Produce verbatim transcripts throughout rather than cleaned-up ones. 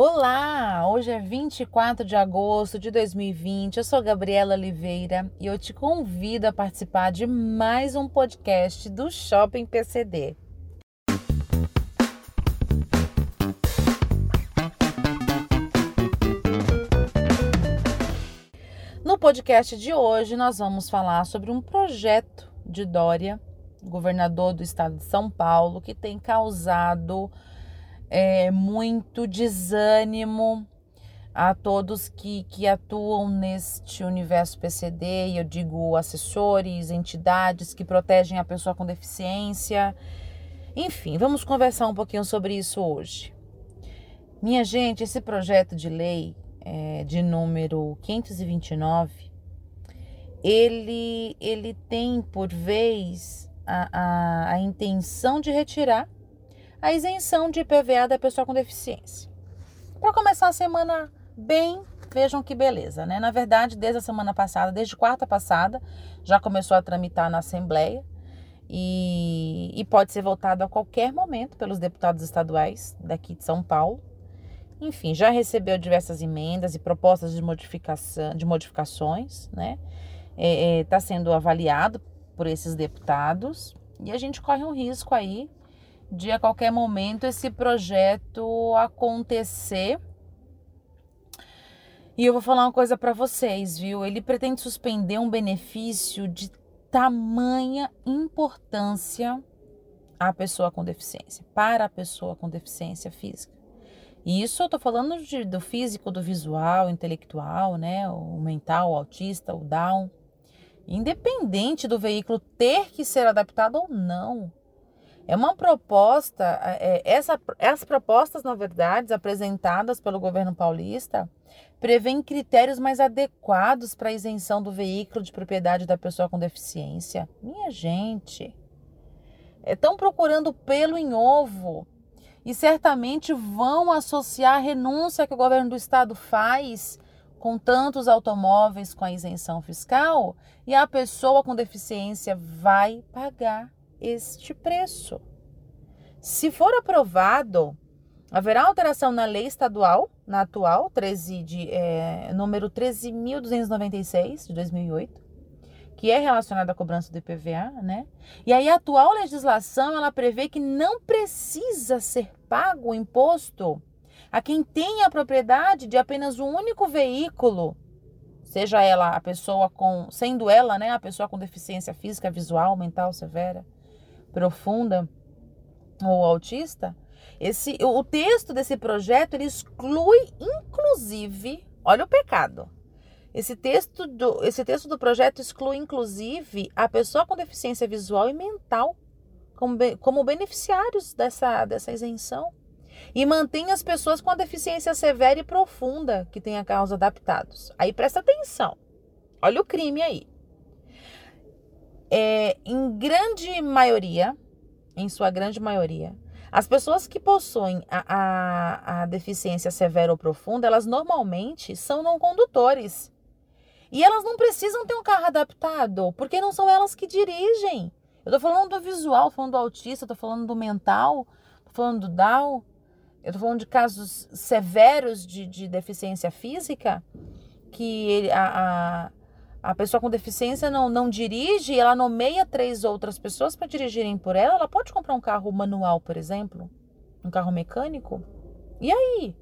Olá! Hoje é vinte e quatro de agosto de dois mil e vinte, eu sou Gabriela Oliveira e eu te convido a participar de mais um podcast do Shopping P C D. No podcast de hoje nós vamos falar sobre um projeto de Dória, governador do estado de São Paulo, que tem causado É, muito desânimo a todos que, que atuam neste universo P C D, e eu digo assessores, entidades que protegem a pessoa com deficiência. Enfim, vamos conversar um pouquinho sobre isso hoje. Minha gente, esse projeto de lei é, de número quinhentos e vinte e nove, ele, ele tem por vez a, a, a intenção de retirar a isenção de I P V A da pessoa com deficiência. Para começar a semana bem, vejam que beleza, né? Na verdade, desde a semana passada, desde quarta passada, já começou a tramitar na Assembleia e, e pode ser votado a qualquer momento pelos deputados estaduais daqui de São Paulo. Enfim, já recebeu diversas emendas e propostas de, modificação, de modificações, né? Está é, é, sendo avaliado por esses deputados e a gente corre um risco aí de a qualquer momento esse projeto acontecer. E eu vou falar uma coisa para vocês, viu? Ele pretende suspender um benefício de tamanha importância à pessoa com deficiência, para a pessoa com deficiência física. E isso eu tô falando de, do físico, do visual, intelectual, né? O mental, o autista, o Down. Independente do veículo ter que ser adaptado ou não. É uma proposta, é, essa, essas propostas, na verdade, apresentadas pelo governo paulista, prevêem critérios mais adequados para a isenção do veículo de propriedade da pessoa com deficiência. Minha gente, estão procurando pelo em ovo e certamente vão associar a renúncia que o governo do estado faz com tantos automóveis com a isenção fiscal e a pessoa com deficiência vai pagar este preço. Se for aprovado, haverá alteração na lei estadual, na atual, treze de, é, número treze mil duzentos e noventa e seis, de dois mil e oito, que é relacionada à cobrança do I P V A, né? E aí a atual legislação, ela prevê que não precisa ser pago o imposto a quem tem a propriedade de apenas um único veículo, seja ela a pessoa com, sendo ela, né, a pessoa com deficiência física, visual, mental, severa, profunda ou autista. Esse, o texto desse projeto, ele exclui inclusive, olha o pecado, esse texto do, esse texto do projeto exclui inclusive a pessoa com deficiência visual e mental como, como beneficiários dessa, dessa isenção e mantém as pessoas com a deficiência severa e profunda que têm a carros adaptados. Aí presta atenção, olha o crime aí. É, em grande maioria, em sua grande maioria, as pessoas que possuem a, a, a deficiência severa ou profunda, elas normalmente são não condutores. E elas não precisam ter um carro adaptado, porque não são elas que dirigem. Eu tô falando do visual, falando do autista, tô falando do mental, tô falando do Down, eu tô falando de casos severos de, de deficiência física, que ele, a... a A pessoa com deficiência não, não dirige, ela nomeia três outras pessoas para dirigirem por ela. Ela pode comprar um carro manual, por exemplo, um carro mecânico. E aí?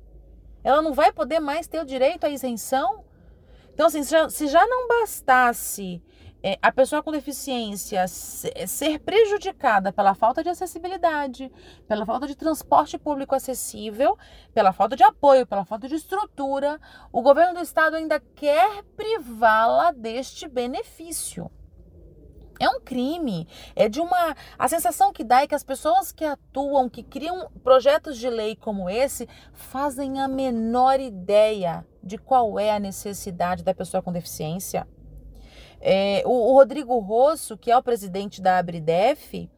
Ela não vai poder mais ter o direito à isenção? Então, assim, se já, se já não bastasse é, a pessoa com deficiência ser prejudicada pela falta de acessibilidade, pela falta de transporte público acessível, pela falta de apoio, pela falta de estrutura, o governo do estado ainda quer privá-la deste benefício. É um crime, é de uma... A sensação que dá é que as pessoas que atuam, que criam projetos de lei como esse, fazem a menor ideia de qual é a necessidade da pessoa com deficiência. É, o, o Rodrigo Rosso, que é o presidente da Abridef,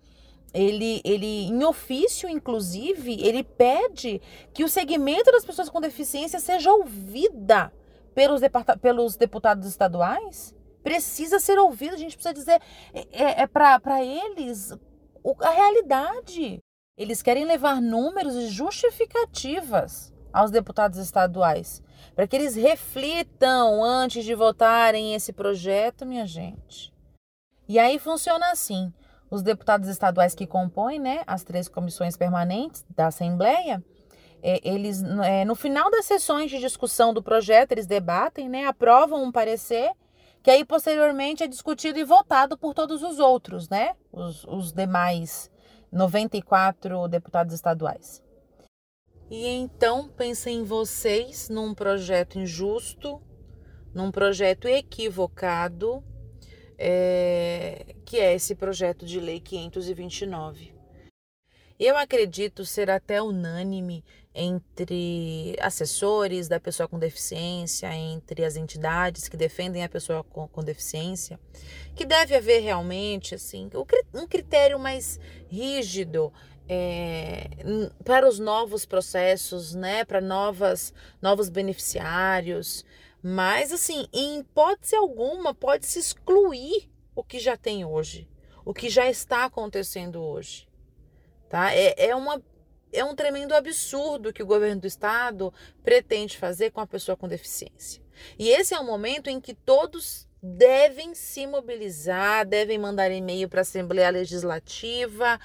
ele, ele, em ofício, inclusive, ele pede que o segmento das pessoas com deficiência seja ouvida pelos, pelos deputados estaduais. Precisa ser ouvido, a gente precisa dizer, é, é para eles a realidade. Eles querem levar números e justificativas aos deputados estaduais, para que eles reflitam antes de votarem esse projeto, minha gente. E aí funciona assim: os deputados estaduais que compõem, né, as três comissões permanentes da Assembleia, é, eles, é, no final das sessões de discussão do projeto, eles debatem, né, aprovam um parecer, que aí posteriormente é discutido e votado por todos os outros, né, os, os demais noventa e quatro deputados estaduais. E então, pensem em vocês num projeto injusto, num projeto equivocado, é, que é esse projeto de lei quinhentos e vinte e nove. Eu acredito ser até unânime entre assessores da pessoa com deficiência, entre as entidades que defendem a pessoa com, com deficiência, que deve haver realmente assim, um critério mais rígido É, para os novos processos, né, para novas, novos beneficiários, mas assim, em hipótese alguma pode-se excluir o que já tem hoje, o que já está acontecendo hoje, tá? É, é, uma, é um tremendo absurdo que o governo do estado pretende fazer com a pessoa com deficiência, e esse é um momento em que todos devem se mobilizar, devem mandar e-mail para a Assembleia Legislativa,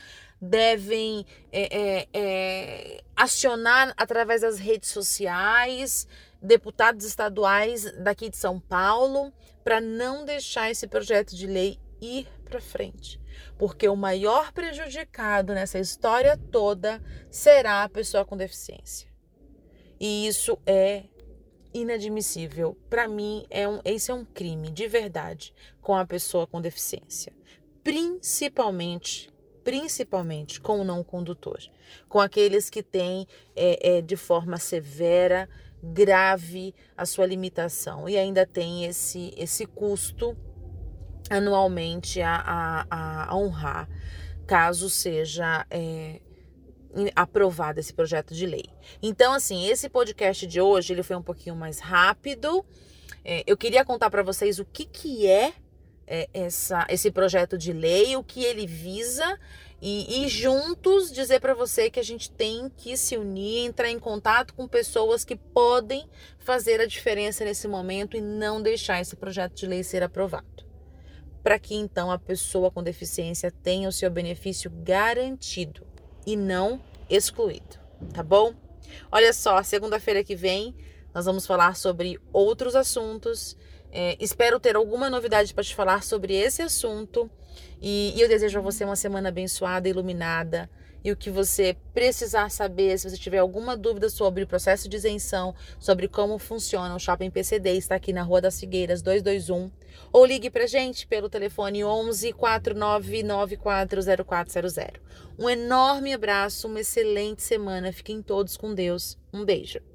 devem é, é, é, acionar através das redes sociais deputados estaduais daqui de São Paulo para não deixar esse projeto de lei ir para frente, porque o maior prejudicado nessa história toda será a pessoa com deficiência, e isso é inadmissível. Para mim, é um, esse é um crime de verdade com a pessoa com deficiência, principalmente principalmente com o não condutor, com aqueles que têm é, é, de forma severa, grave, a sua limitação, e ainda tem esse, esse custo anualmente a, a, a honrar, caso seja é, aprovado esse projeto de lei. Então, assim, esse podcast de hoje ele foi um pouquinho mais rápido. É, eu queria contar para vocês o que, que é Essa, esse projeto de lei, o que ele visa, e, e juntos dizer para você que a gente tem que se unir, entrar em contato com pessoas que podem fazer a diferença nesse momento e não deixar esse projeto de lei ser aprovado, para que então a pessoa com deficiência tenha o seu benefício garantido e não excluído, tá bom? Olha só, segunda-feira que vem nós vamos falar sobre outros assuntos. É, espero ter alguma novidade para te falar sobre esse assunto, e, e eu desejo a você uma semana abençoada, iluminada, e o que você precisar saber, se você tiver alguma dúvida sobre o processo de isenção, sobre como funciona o Shopping P C D, está aqui na Rua das Figueiras duzentos e vinte e um, ou ligue para a gente pelo telefone onze, quatro nove nove quatro zero quatro zero zero. Um enorme abraço, uma excelente semana, fiquem todos com Deus, um beijo.